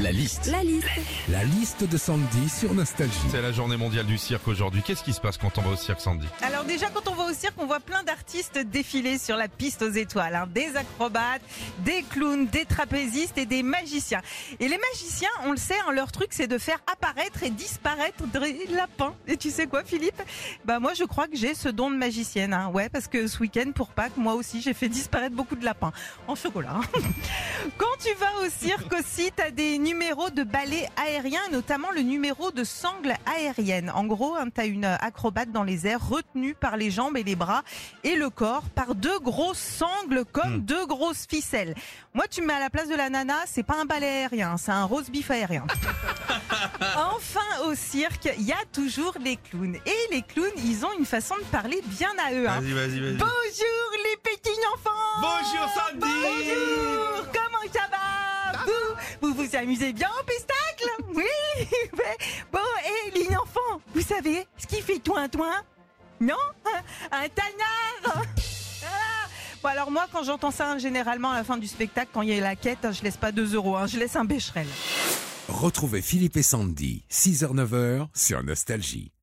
La liste de Sandy sur Nostalgie. C'est la journée mondiale du cirque aujourd'hui. Qu'est-ce qui se passe quand on va au cirque, Sandy? Alors déjà, quand on va au cirque, on voit plein d'artistes défiler sur la piste aux étoiles. Des acrobates, des clowns, des trapézistes et des magiciens. Et les magiciens, on le sait, leur truc, c'est de faire apparaître et disparaître des lapins. Et tu sais quoi, Philippe? Moi, je crois que j'ai ce don de magicienne. Ouais, parce que ce week-end, pour Pâques, moi aussi, j'ai fait disparaître beaucoup de lapins. En chocolat. Quand tu vas au cirque aussi, t'as des numéros de ballet aérien, notamment le numéro de sangle aérienne. En gros, t'as une acrobate dans les airs retenue par les jambes et les bras et le corps par deux grosses sangles comme deux grosses ficelles. Moi, tu me mets à la place de la nana, c'est pas un ballet aérien, c'est un roast beef aérien. Enfin, au cirque, il y a toujours les clowns. Et les clowns, ils ont une façon de parler bien à eux. Vas-y. Bonjour les petits enfants. Bonjour Sandy. Bonjour. Comment ça va? Vous amusez bien au pestacle? Oui. Bon, et les enfants, vous savez ce qui fait toin-toin? Non? Un tanard. Alors moi, quand j'entends ça, généralement à la fin du spectacle, quand il y a la quête, je laisse pas 2 euros, je laisse un bécherel. Retrouvez Philippe et Sandy, 6h-9h sur Nostalgie.